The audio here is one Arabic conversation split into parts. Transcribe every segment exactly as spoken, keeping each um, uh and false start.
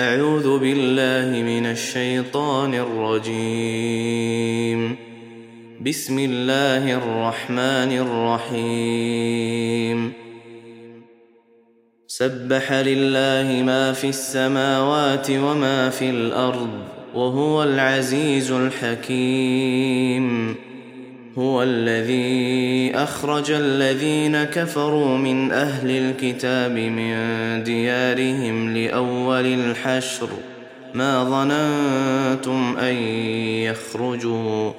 أعوذ بالله من الشيطان الرجيم. بسم الله الرحمن الرحيم. سبح لله ما في السماوات وما في الأرض وهو العزيز الحكيم. هو الذي أخرج الذين كفروا من أهل الكتاب من ديارهم لأول الحشر. ما ظننتم أن يخرجوا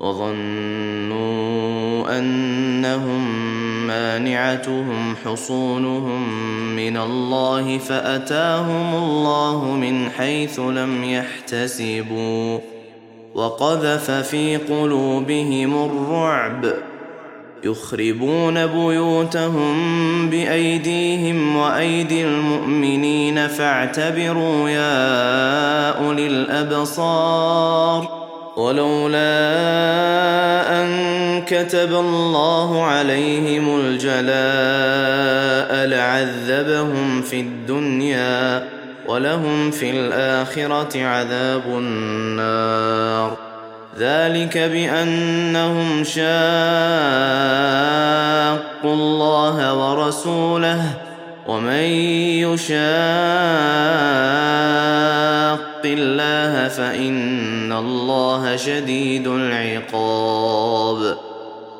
وظنوا أنهم مانعتهم حصونهم من الله فأتاهم الله من حيث لم يحتسبوا وقذف في قلوبهم الرعب يخربون بيوتهم بأيديهم وأيدي المؤمنين فاعتبروا يا أولي الأبصار. ولولا أن كتب الله عليهم الجلاء لعذبهم في الدنيا ولهم في الآخرة عذاب النار. ذلك بأنهم شاقوا الله ورسوله ومن يشاق الله فإن الله شديد العقاب.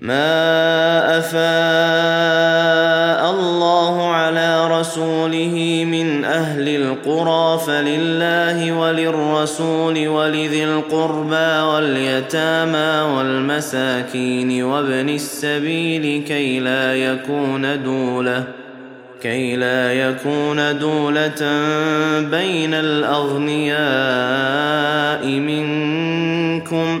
ما أفاء الله على رسوله من أهل القرى فلله وللرسول ولذي القربى واليتامى والمساكين وابن السبيل كي لا يكون دولة كي لا يكون دولة بين الأغنياء منكم.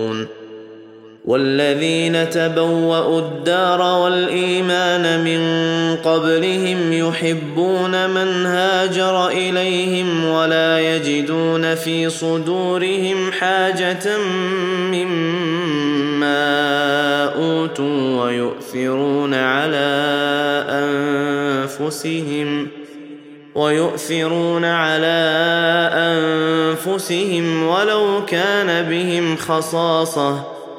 والذين تبوأوا الدار والإيمان من قبلهم يحبون من هاجر إليهم ولا يجدون في صدورهم حاجة مما أوتوا ويؤثرون على أنفسهم ويؤثرون على أنفسهم ولو كان بهم خصاصة.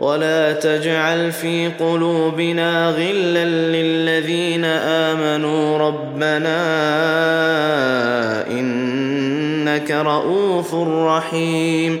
ولا تجعل في قلوبنا غلا للذين آمنوا ربنا إنك رؤوف رحيم.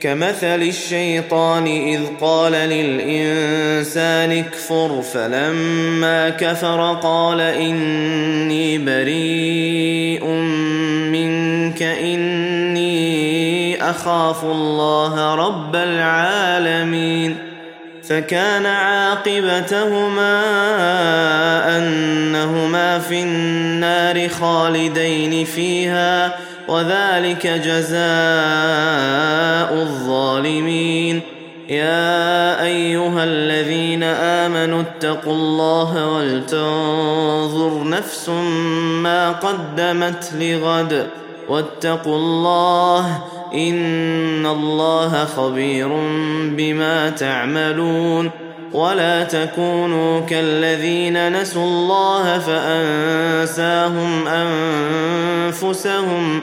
كمثل الشيطان إذ قال للإنسان اكفر فلما كفر قال إني بريء منك إني أخاف الله رب العالمين فكان عاقبتهما أنهما في النار خالدين فيها وذلك جزاء الظالمين يا أيها الذين آمنوا اتقوا الله ولتنظر نفس ما قدمت لغد واتقوا الله إن الله خبير بما تعملون ولا تكونوا كالذين نسوا الله فأنساهم أنفسهم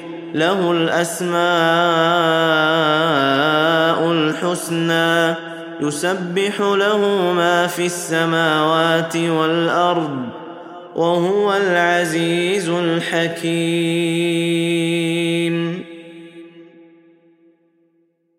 له الأسماء الحسنى يسبح له ما في السماوات والأرض وهو العزيز الحكيم.